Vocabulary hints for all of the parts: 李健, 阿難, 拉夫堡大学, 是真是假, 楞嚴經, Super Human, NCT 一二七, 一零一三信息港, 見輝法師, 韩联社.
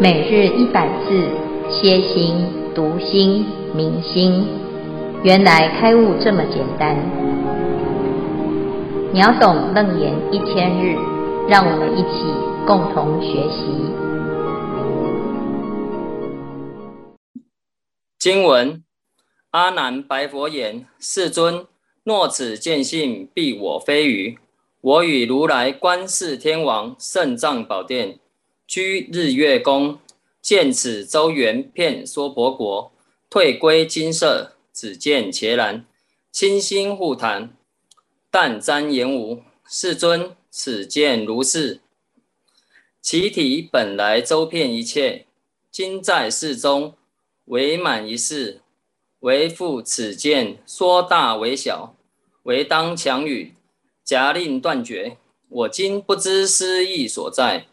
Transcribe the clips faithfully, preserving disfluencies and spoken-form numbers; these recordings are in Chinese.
每日一百字，歇心、读心、明心，原来开悟这么简单。秒懂楞严一千日，让我们一起共同学习。经文：阿难白佛言：“世尊，若此见性，必我非愚。我与如来观世天王胜藏宝殿，居日月宫，见此周园遍娑婆国，退归精舍，只见伽蓝，清心护坛，但沾言无。世尊，此见如是。其体本来周遍一切，今在世中，为满一世。为复此见，说大为小，为当强语。夹令断绝，我今不知思意所在，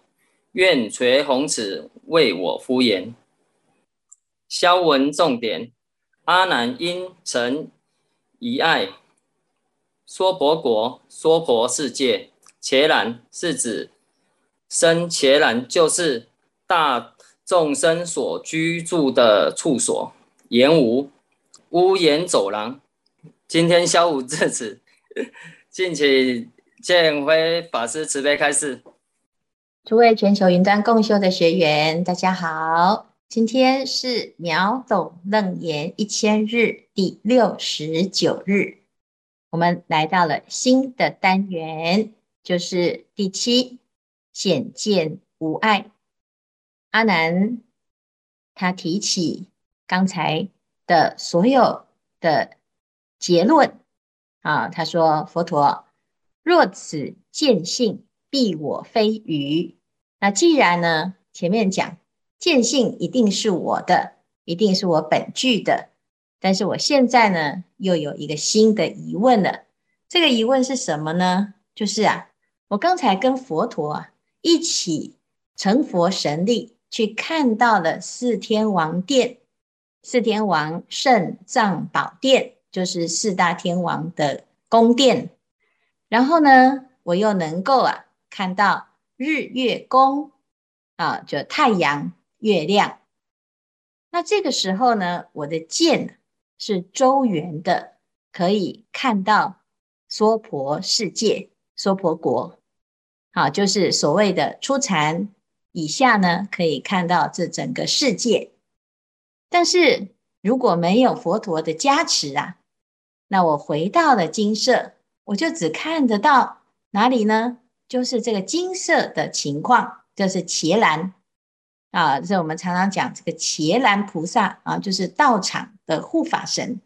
愿垂弘此为我敷衍。”消文重点：阿难因成一爱娑婆国、娑婆世界，伽蓝是指生伽蓝，就是大众生所居住的处所。言无，屋檐走廊。今天消文至此。敬请建辉法师慈悲开示。诸位全球云端共修的学员，大家好，今天是秒懂楞严一千日第六十九日，我们来到了新的单元，就是第七显见无碍。阿难他提起刚才的所有的结论。啊、他说佛陀，若此见性，必我非愚。那既然呢，前面讲见性一定是我的，一定是我本具的，但是我现在呢又有一个新的疑问了。这个疑问是什么呢？就是啊，我刚才跟佛陀、啊、一起成佛神力，去看到了四天王殿，四天王胜藏宝殿，就是四大天王的宫殿。然后呢，我又能够啊看到日月宫啊，就太阳、月亮。那这个时候呢，我的见是周圆的，可以看到娑婆世界、娑婆国。好、啊，就是所谓的初禅以下呢，可以看到这整个世界。但是如果没有佛陀的加持啊，那我回到了精舍，我就只看得到哪里呢？就是这个精舍的情况，就是伽蓝啊，这我们常常讲这个伽蓝菩萨啊，就是道场的护法神。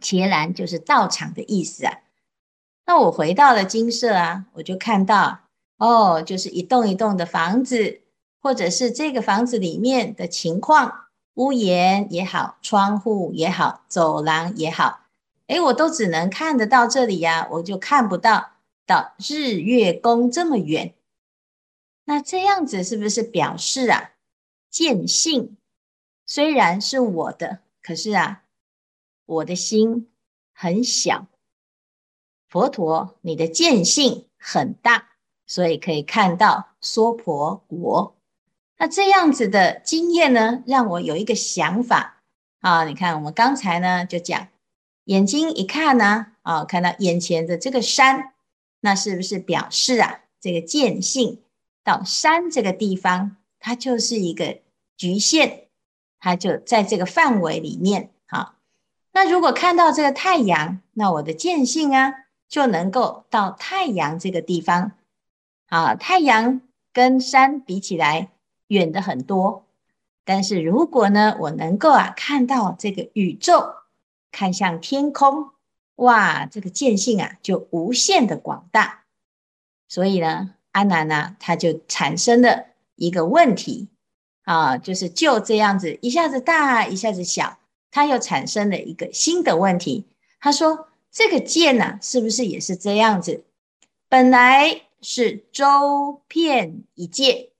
伽蓝就是道场的意思啊。那我回到了精舍啊，我就看到哦，就是一栋一栋的房子，或者是这个房子里面的情况，屋檐也好，窗户也好，走廊也好，诶，我都只能看得到这里啊，我就看不到到日月宫这么远。那这样子是不是表示啊，见性虽然是我的，可是啊，我的心很小。佛陀，你的见性很大，所以可以看到娑婆国。那这样子的经验呢，让我有一个想法啊！你看，我们刚才呢就讲，眼睛一看呢、啊，啊，看到眼前的这个山，那是不是表示啊，这个见性到山这个地方，它就是一个局限，它就在这个范围里面啊。那如果看到这个太阳，那我的见性啊，就能够到太阳这个地方啊。太阳跟山比起来，远的很多。但是如果呢，我能够啊看到这个宇宙，看向天空，哇，这个见性啊就无限的广大。所以呢，阿难啊他就产生了一个问题啊，就是就这样子一下子大一下子小，他又产生了一个新的问题。他说这个见啊是不是也是这样子，本来是周遍一界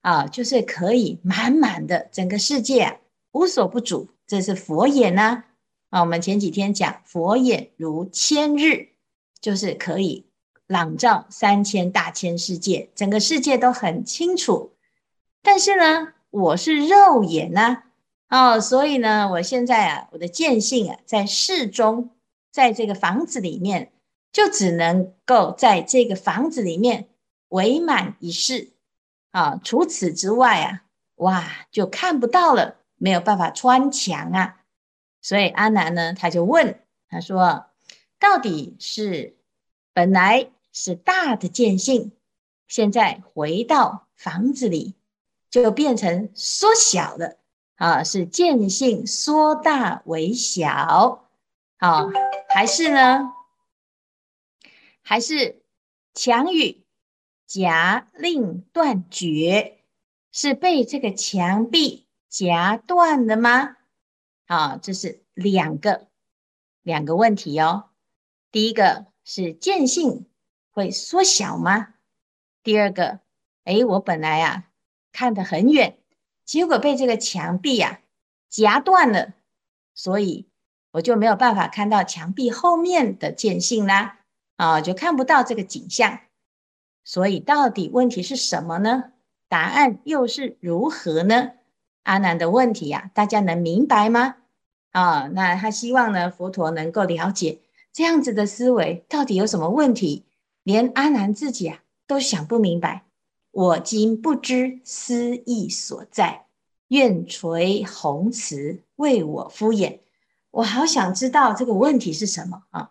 啊，就是可以满满的整个世界、啊、无所不主，这是佛眼啊。啊，我们前几天讲佛眼如千日，就是可以朗照三千大千世界，整个世界都很清楚。但是呢，我是肉眼呐、啊，哦，所以呢，我现在啊，我的见性啊，在室中，在这个房子里面，就只能够在这个房子里面围满一室啊，除此之外啊，哇，就看不到了，没有办法穿墙啊。所以阿难呢，他就问，他说，到底是本来是大的见性，现在回到房子里，就变成缩小了啊，是见性缩大为小啊，还是呢？还是强与夹令断绝，是被这个墙壁夹断了吗？啊，这是两个两个问题哦。第一个是见性会缩小吗？第二个，诶，我本来啊看得很远，结果被这个墙壁啊夹断了，所以我就没有办法看到墙壁后面的见性啦，啊，就看不到这个景象。所以到底问题是什么呢？答案又是如何呢？阿难的问题啊，大家能明白吗？啊，那他希望呢，佛陀能够了解这样子的思维到底有什么问题，连阿难自己啊都想不明白。我今不知思意所在，愿垂弘慈为我敷衍。我好想知道这个问题是什么啊！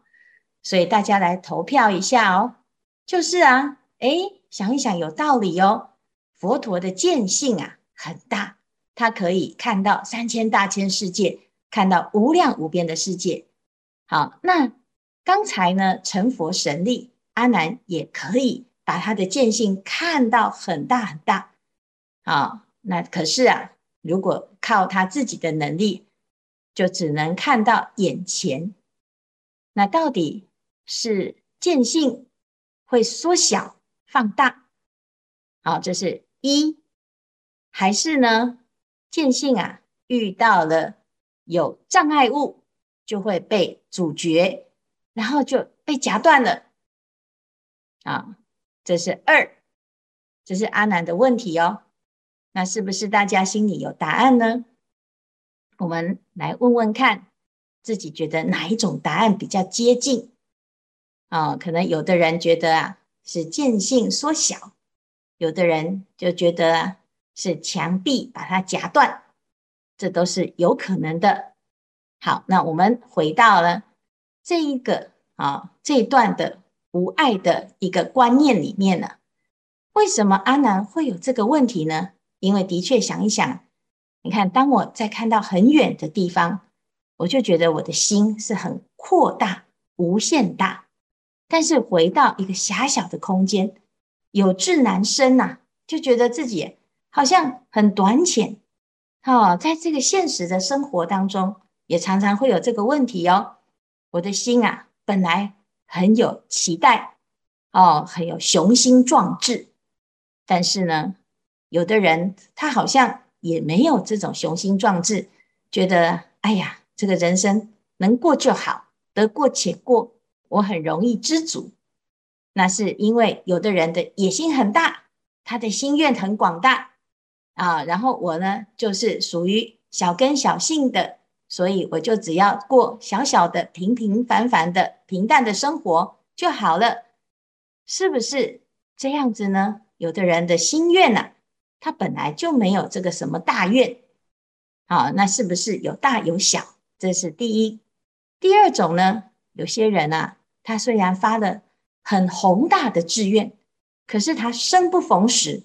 所以大家来投票一下哦。就是啊，诶，想一想有道理哦。佛陀的见性啊很大，他可以看到三千大千世界，看到无量无边的世界。好，那刚才呢成佛神力，阿难也可以把他的见性看到很大很大。好，那可是啊，如果靠他自己的能力，就只能看到眼前。那到底是见性会缩小放大，好，这是一，还是呢见性啊遇到了有障碍物就会被阻绝，然后就被夹断了啊，这是二，这是阿难的问题哦。那是不是大家心里有答案呢？我们来问问看自己觉得哪一种答案比较接近哦，可能有的人觉得啊是见性缩小，有的人就觉得啊是墙壁把它夹断，这都是有可能的。好，那我们回到了这一个啊、哦、这一段的无碍的一个观念里面呢，为什么阿难会有这个问题呢？因为的确想一想，你看，当我在看到很远的地方，我就觉得我的心是很扩大、无限大，但是回到一个狭小的空间，有志难伸呐、啊，就觉得自己好像很短浅。哦，在这个现实的生活当中，也常常会有这个问题哦。我的心啊，本来很有期待哦，很有雄心壮志，但是呢，有的人他好像也没有这种雄心壮志，觉得哎呀，这个人生能过就好，得过且过，我很容易知足。那是因为有的人的野心很大，他的心愿很广大啊。然后我呢，就是属于小根小性的，所以我就只要过小小的平平凡凡的平淡的生活就好了，是不是这样子呢？有的人的心愿啊，他本来就没有这个什么大愿，好，那是不是有大有小？这是第一。第二种呢，有些人啊，他虽然发了很宏大的志愿，可是他生不逢时，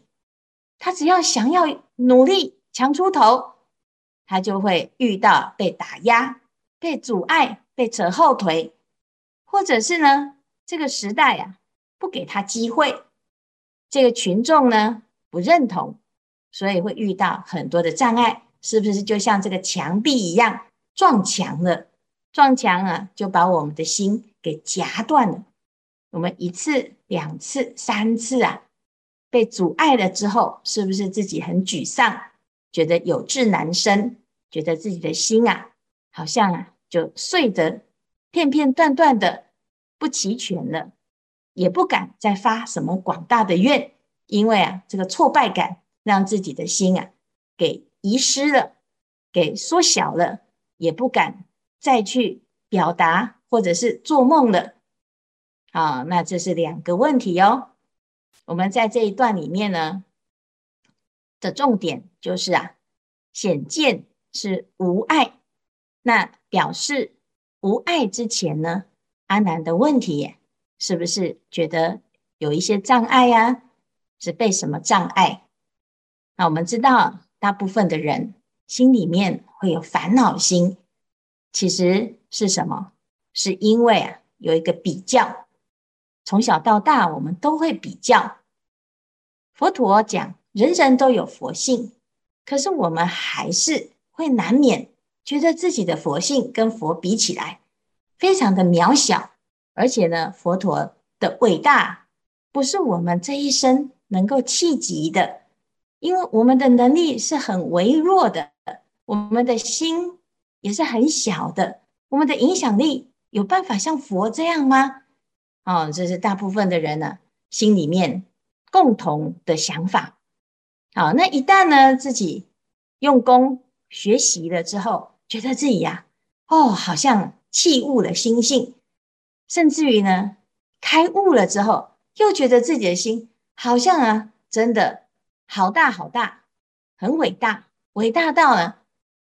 他只要想要努力强出头，他就会遇到被打压、被阻碍、被扯后腿，或者是呢，这个时代啊，不给他机会，这个群众呢，不认同，所以会遇到很多的障碍，是不是就像这个墙壁一样撞墙了？撞墙啊，就把我们的心给夹断了。我们一次、两次、三次啊，被阻碍了之后，是不是自己很沮丧？觉得有志难伸，觉得自己的心啊，好像啊就碎得片片段段的，不齐全了，也不敢再发什么广大的愿，因为啊这个挫败感让自己的心啊给遗失了，给缩小了，也不敢再去表达，或者是做梦了。好，那这是两个问题哦。我们在这一段里面呢的重点就是啊，显见是无碍，那表示无碍之前呢，阿难的问题耶，是不是觉得有一些障碍啊？是被什么障碍？那我们知道大部分的人心里面会有烦恼心，其实是什么？是因为啊有一个比较，从小到大我们都会比较。佛陀讲人人都有佛性，可是我们还是会难免觉得自己的佛性跟佛比起来非常的渺小，而且呢佛陀的伟大不是我们这一生能够企及的，因为我们的能力是很微弱的，我们的心也是很小的，我们的影响力有办法像佛这样吗？哦，这是大部分的人呢、啊、心里面共同的想法。好，那一旦呢自己用功学习了之后，觉得自己呀、啊、哦好像弃悟了心性，甚至于呢开悟了之后，又觉得自己的心好像啊真的好大好大，很伟大，伟大到呢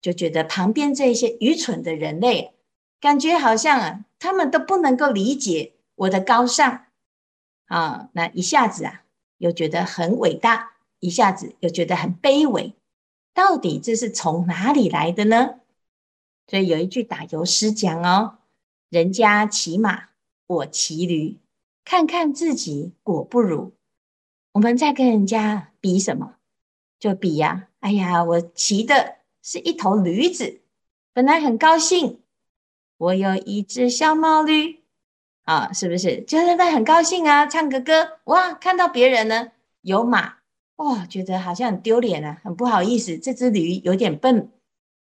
就觉得旁边这些愚蠢的人类，感觉好像啊他们都不能够理解我的高尚啊，那一下子啊又觉得很伟大，一下子又觉得很卑微，到底这是从哪里来的呢？所以有一句打油诗讲哦，人家骑马我骑驴，看看自己果不如。我们在跟人家比什么？就比呀、啊、哎呀我骑的是一头驴子，本来很高兴，我有一只小毛驴啊，是不是就是他很高兴啊，唱个歌，哇，看到别人呢有马，哇，觉得好像很丢脸啊，很不好意思，这只驴有点笨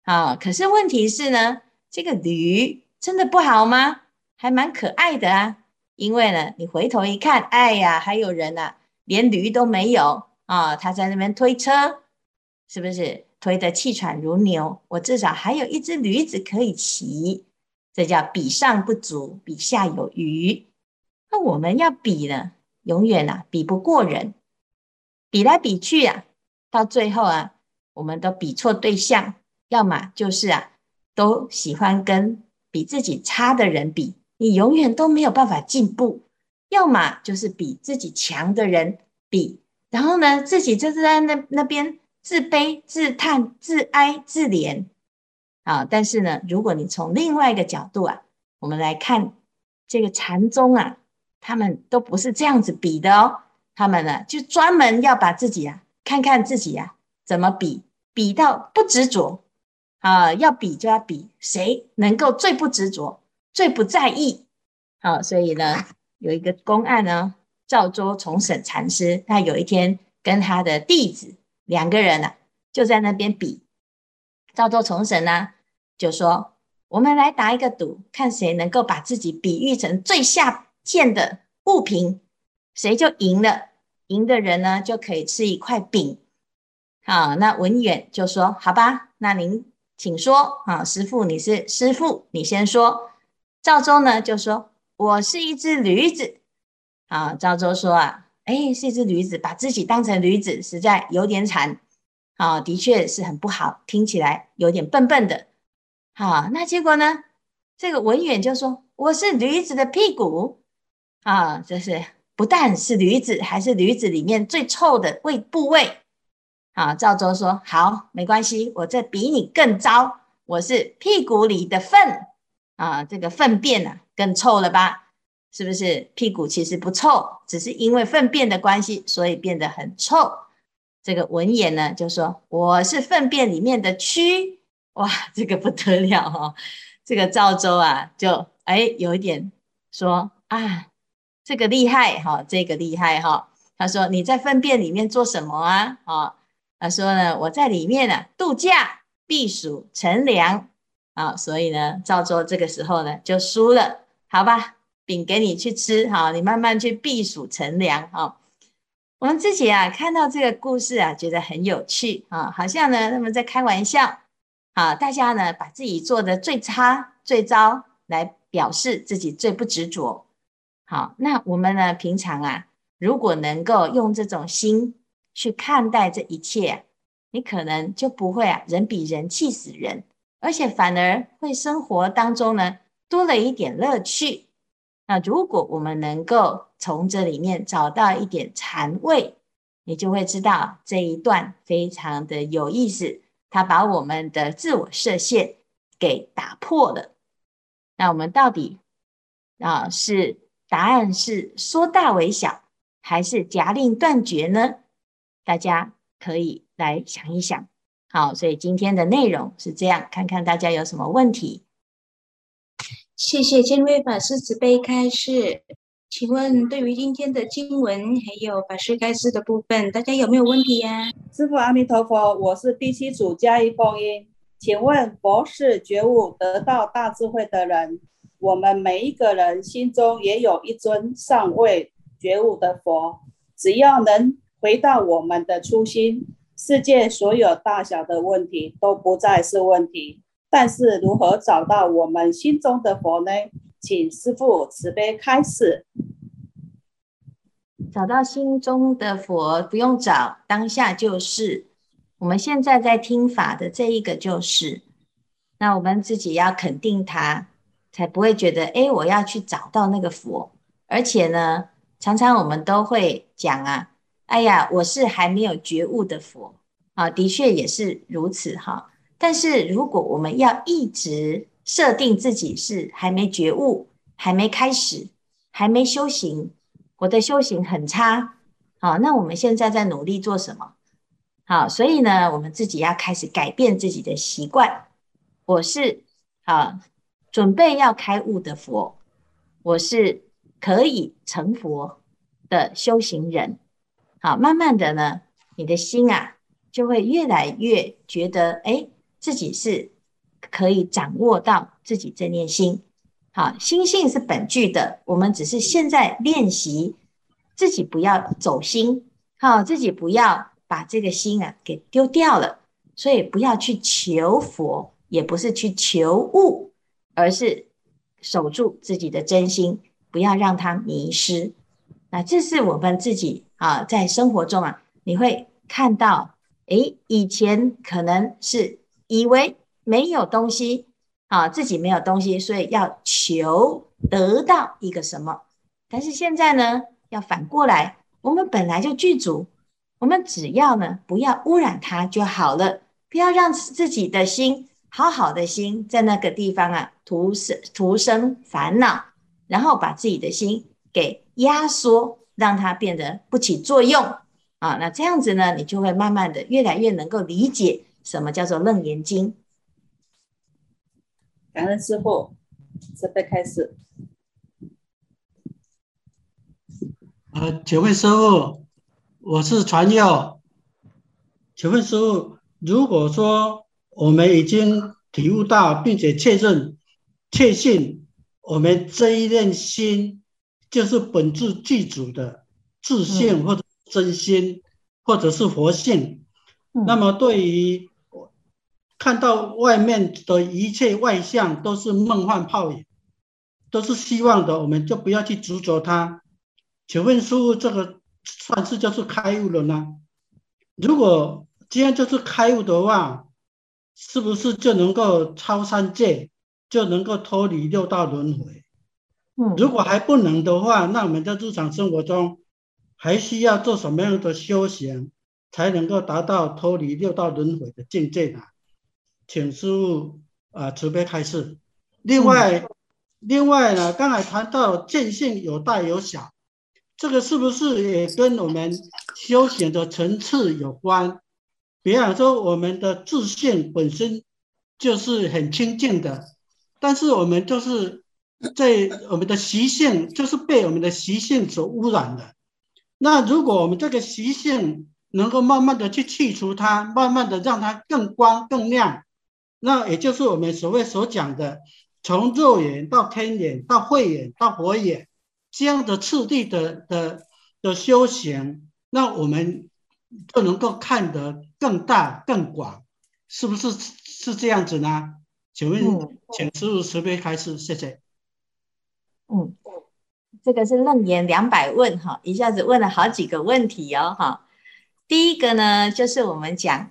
啊。可是问题是呢，这个驴真的不好吗？还蛮可爱的啊，因为呢你回头一看，哎呀还有人啊连驴都没有啊，他在那边推车，是不是推得气喘如牛，我至少还有一只驴子可以骑，这叫比上不足，比下有余。那我们要比呢，永远啊比不过人，比来比去啊，到最后啊我们都比错对象，要么就是啊都喜欢跟比自己差的人比，你永远都没有办法进步，要么就是比自己强的人比，然后呢自己就是在 那, 那边自卑自叹自哀自怜啊。但是呢如果你从另外一个角度啊，我们来看这个禅宗啊，他们都不是这样子比的哦，他们呢就专门要把自己啊，看看自己啊怎么比，比到不执着啊，要比就要比谁能够最不执着最不在意。好、啊，所以呢有一个公案呢、哦、赵州重审禅师，他有一天跟他的弟子两个人啊就在那边比。赵州重审呢就说，我们来打一个赌，看谁能够把自己比喻成最下贱的物品，谁就赢了，赢的人呢就可以吃一块饼。好，那文远就说，好吧，那您请说啊，师父你是师父你先说。赵州呢就说，我是一只驴子。啊，赵州说啊，哎，是一只驴子，把自己当成驴子实在有点惨啊，的确是很不好，听起来有点笨笨的。好，那结果呢这个文远就说，我是驴子的屁股啊，这是不但是驴子，还是驴子里面最臭的胃部位。啊，赵州说，好，没关系，我这比你更糟，我是屁股里的粪啊，这个粪便啊更臭了吧，是不是？屁股其实不臭，只是因为粪便的关系，所以变得很臭。这个文言呢就说，我是粪便里面的蛆。哇，这个不得了哦，这个赵州啊就哎有一点说啊，这个厉害哈、哦，这个厉害哈、哦。他说，你在粪便里面做什么啊？哦，他说呢，我在里面啊度假、避暑、乘凉啊、哦，所以呢，赵州这个时候呢就输了。好吧，饼给你去吃，好，你慢慢去避暑乘凉啊、哦。我们自己啊看到这个故事啊，觉得很有趣啊，好像呢他们在开玩笑啊，大家呢把自己做的最差最糟来表示自己最不执着。好，那我们呢平常啊，如果能够用这种心去看待这一切啊，你可能就不会啊人比人气死人，而且反而会生活当中呢多了一点乐趣。那如果我们能够从这里面找到一点禅味，你就会知道这一段非常的有意思，它把我们的自我设限给打破了。那我们到底啊是答案是说大为小，还是假令断绝呢？大家可以来想一想。好，所以今天的内容是这样，看看大家有什么问题。谢谢建瑞法师慈悲开示。请问对于今天的经文还有法师开示的部分，大家有没有问题呀、啊？师父阿弥陀佛，我是第七组嘉义凤英。请问佛是觉悟得到大智慧的人，我们每一个人心中也有一尊尚未觉悟的佛，只要能回到我们的初心，世界所有大小的问题都不再是问题。但是如何找到我们心中的佛呢？请师父慈悲开示。找到心中的佛不用找，当下就是我们现在在听法的这一个就是。那我们自己要肯定它，才不会觉得诶我要去找到那个佛。而且呢常常我们都会讲啊，哎呀，我是还没有觉悟的佛啊，的确也是如此哈。但是如果我们要一直设定自己是还没觉悟，还没开始，还没修行，我的修行很差，好，那我们现在在努力做什么？好，所以呢，我们自己要开始改变自己的习惯。我是啊，准备要开悟的佛，我是可以成佛的修行人。好，慢慢的呢，你的心啊，就会越来越觉得，诶，自己是可以掌握到自己这念心。好，心性是本具的，我们只是现在练习自己不要走心，好，自己不要把这个心啊给丢掉了。所以不要去求佛，也不是去求物，而是守住自己的真心，不要让它迷失。那这是我们自己啊，在生活中啊，你会看到，诶，以前可能是以为没有东西啊，自己没有东西，所以要求得到一个什么。但是现在呢，要反过来，我们本来就具足，我们只要呢，不要污染它就好了，不要让自己的心，好好的心，在那个地方啊，徒生徒生烦恼，然后把自己的心给压缩，让它变得不起作用啊。那这样子呢，你就会慢慢的越来越能够理解什么叫做楞严经。感恩师父，慈悲开示。呃，请问师父，我是传友。请问师父，如果说我们已经体悟到，并且确认、确信我们这一念心就是本质具足的自性，或者真心，或者是佛性、嗯、那么对于看到外面的一切外相都是梦幻泡影，都是希望的，我们就不要去执着它。请问师父，这个算是就是开悟了呢？如果既然就是开悟的话，是不是就能够超三界，就能够脱离六道轮回？如果还不能的话，那我们在日常生活中还需要做什么样的修行，才能够达到脱离六道轮回的境界呢？请师父啊慈悲开示。另外，嗯、另外呢，刚才谈到见性有大有小，这个是不是也跟我们修行的层次有关？比方说，我们的自性本身就是很清净的，但是我们就是在我们的习性，就是被我们的习性所污染的。那如果我们这个习性能够慢慢的去去除它，慢慢的让它更光更亮，那也就是我们所谓所讲的从肉眼到天眼到慧眼到佛眼这样的次第 的, 的, 的修行，那我们就能够看得更大更广，是不是是这样子呢？请问，嗯、请师父慈悲开示，谢谢。嗯，这个是楞严两百问哈，一下子问了好几个问题哦哈。第一个呢，就是我们讲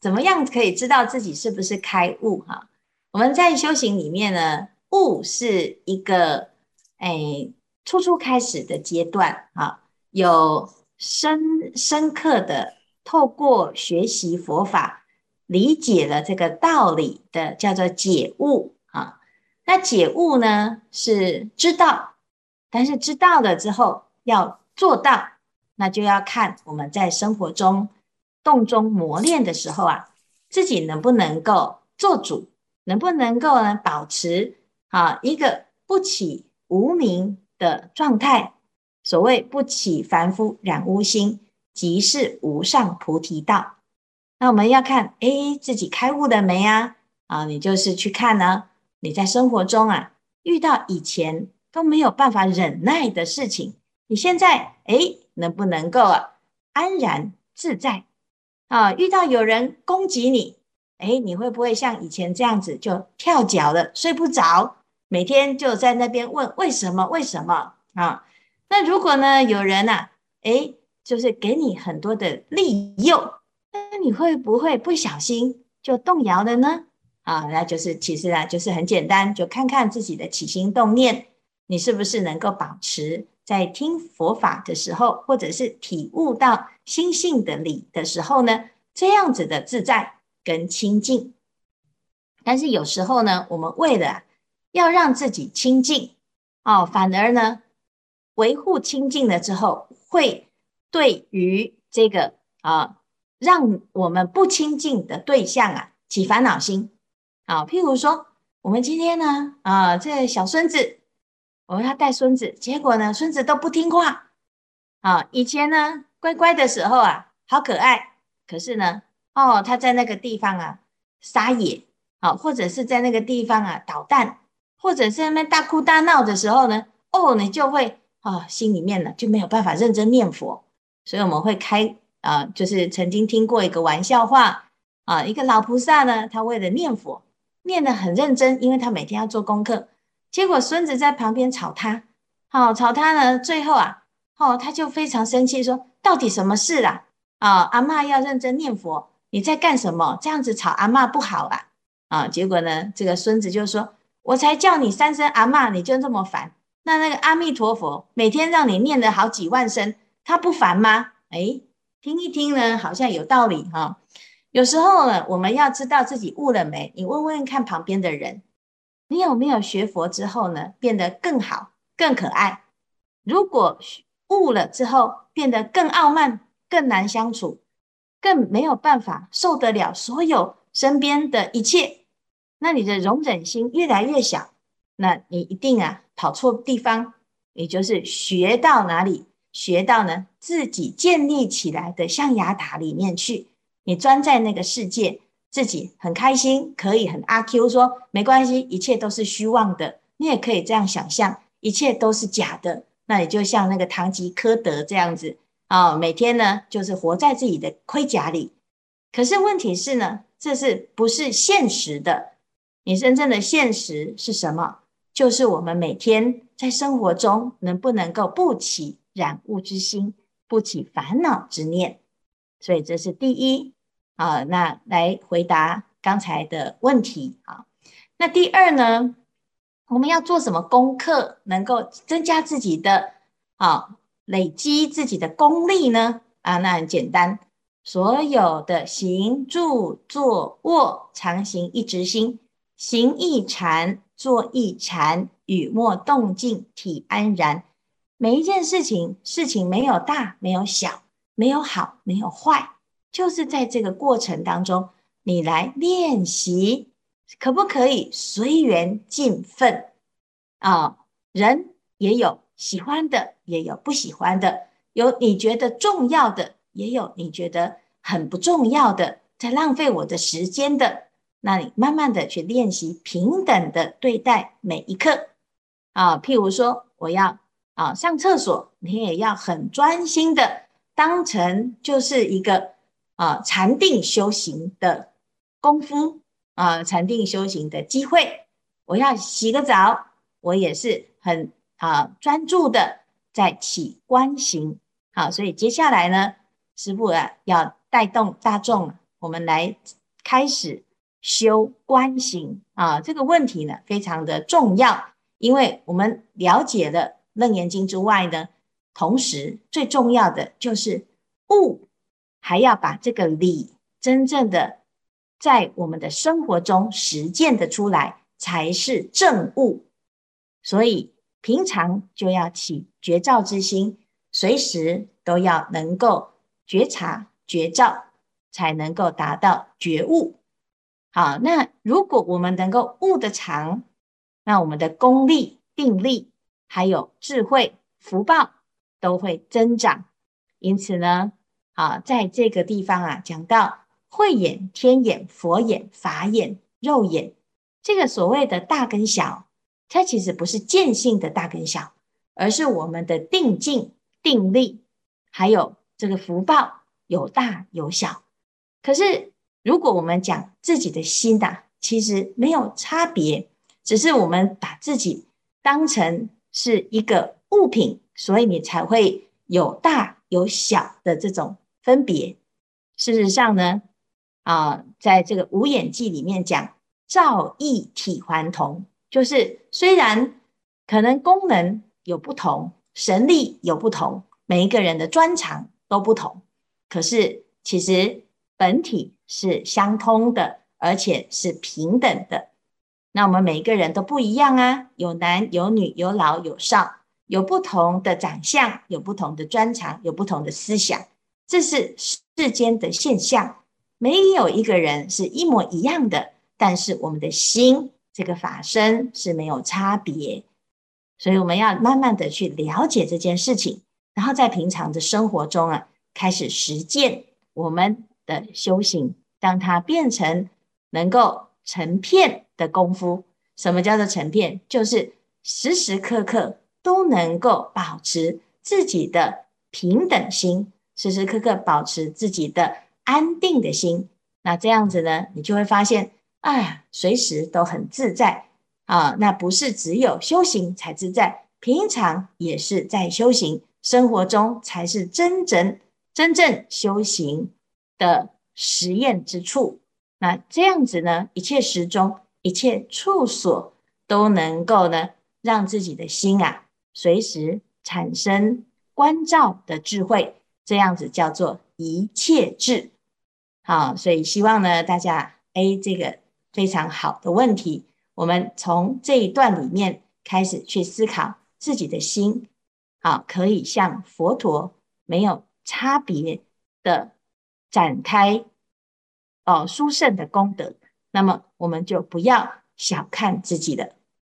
怎么样可以知道自己是不是开悟哈？我们在修行里面呢，悟是一个哎初初开始的阶段啊，有深深刻的透过学习佛法，理解了这个道理的叫做解悟啊。那解悟呢是知道，但是知道了之后要做到，那就要看我们在生活中动中磨练的时候啊，自己能不能够做主，能不能够呢保持啊一个不起无明的状态。所谓不起凡夫染污心，即是无上菩提道。那我们要看，诶，自己开悟了没啊？啊，你就是去看呢，你在生活中啊遇到以前都没有办法忍耐的事情，你现在诶能不能够啊安然自在啊？遇到有人攻击你，诶，你会不会像以前这样子就跳脚了，睡不着，每天就在那边问为什么为什么啊？那如果呢有人啊诶就是给你很多的利诱，那你会不会不小心就动摇了呢？啊，那就是其实啊就是很简单，就看看自己的起心动念，你是不是能够保持在听佛法的时候，或者是体悟到心性的理的时候呢，这样子的自在跟清净。但是有时候呢，我们为了要让自己清净哦，反而呢维护清净了之后，会对于这个啊让我们不清净的对象啊起烦恼心啊。譬如说我们今天呢啊这小孙子，我们要带孙子，结果呢孙子都不听话啊。以前呢乖乖的时候啊好可爱，可是呢哦他在那个地方啊撒野啊，或者是在那个地方啊捣蛋，或者是那大哭大闹的时候呢，哦你就会啊心里面呢就没有办法认真念佛。所以我们会开啊、呃，就是曾经听过一个玩笑话啊、呃，一个老菩萨呢，他为了念佛念得很认真，因为他每天要做功课，结果孙子在旁边吵他，好、哦、吵他呢，最后啊，哦他就非常生气说，到底什么事啦、啊？啊、呃，阿嬷要认真念佛，你在干什么？这样子吵阿嬷不好啊！啊、呃，结果呢，这个孙子就说，我才叫你三声阿嬷，你就这么烦？那那个阿弥陀佛每天让你念了好几万声，他不烦吗？哎。听一听呢好像有道理哈、哦。有时候呢我们要知道自己悟了没，你问问看旁边的人，你有没有学佛之后呢变得更好更可爱？如果悟了之后变得更傲慢，更难相处，更没有办法受得了所有身边的一切，那你的容忍心越来越小，那你一定啊跑错地方。也就是学到哪里？学到呢自己建立起来的象牙塔里面去，你钻在那个世界，自己很开心，可以很阿 Q 说没关系，一切都是虚妄的，你也可以这样想象，一切都是假的。那你就像那个堂吉诃德这样子啊、哦，每天呢就是活在自己的盔甲里。可是问题是呢，这是不是现实的？你真正的现实是什么？就是我们每天在生活中能不能够不起染物之心，不起烦恼之念。所以这是第一啊、呃，那来回答刚才的问题啊。那第二呢，我们要做什么功课能够增加自己的啊，累积自己的功力呢？啊，那很简单，所有的行住坐卧常行一直心，行一禅，坐一禅，语默动静，体安然。每一件事情，事情没有大，没有小，没有好，没有坏，就是在这个过程当中，你来练习，可不可以随缘尽分啊、呃？人也有喜欢的，也有不喜欢的，有你觉得重要的，也有你觉得很不重要的，在浪费我的时间的。那你慢慢的去练习平等的对待每一刻啊、呃。譬如说，我要。啊，上厕所你也要很专心的当成就是一个啊禅定修行的功夫啊，禅定修行的机会。我要洗个澡，我也是很啊专注的在起观行。好，所以接下来呢，师父啊要带动大众，我们来开始修观行啊。这个问题呢非常的重要，因为我们了解了《楞严经》之外呢，同时最重要的就是悟，还要把这个理真正的在我们的生活中实践的出来，才是正悟。所以平常就要起觉照之心，随时都要能够觉察觉照，才能够达到觉悟。好，那如果我们能够悟得长，那我们的功力、定力，还有智慧、福报都会增长。因此呢，啊，在这个地方啊，讲到慧眼、天眼、佛眼、法眼、肉眼，这个所谓的大跟小，它其实不是见性的大跟小，而是我们的定境、定力，还有这个福报有大有小。可是如果我们讲自己的心啊，其实没有差别，只是我们把自己当成是一个物品，所以你才会有大有小的这种分别。事实上呢，啊，在这个《无眼记》里面讲照异体还同，就是虽然可能功能有不同，神力有不同，每一个人的专长都不同，可是其实本体是相通的，而且是平等的。那我们每一个人都不一样啊，有男有女，有老有少，有不同的长相，有不同的专长，有不同的思想，这是世间的现象，没有一个人是一模一样的。但是我们的心这个法身是没有差别，所以我们要慢慢的去了解这件事情，然后在平常的生活中啊，开始实践我们的修行，让它变成能够成片的功夫。什么叫做成片？就是时时刻刻都能够保持自己的平等心，时时刻刻保持自己的安定的心。那这样子呢，你就会发现啊，随时都很自在啊。那不是只有修行才自在，平常也是在修行，生活中才是真正真正修行的实验之处。那这样子呢，一切时中，一切处所都能够呢，让自己的心啊，随时产生观照的智慧，这样子叫做一切智。好，所以希望呢，大家哎，这个非常好的问题，我们从这一段里面开始去思考自己的心，好，可以像佛陀没有差别的展开哦殊胜的功德，那么我们就不要小看自己了。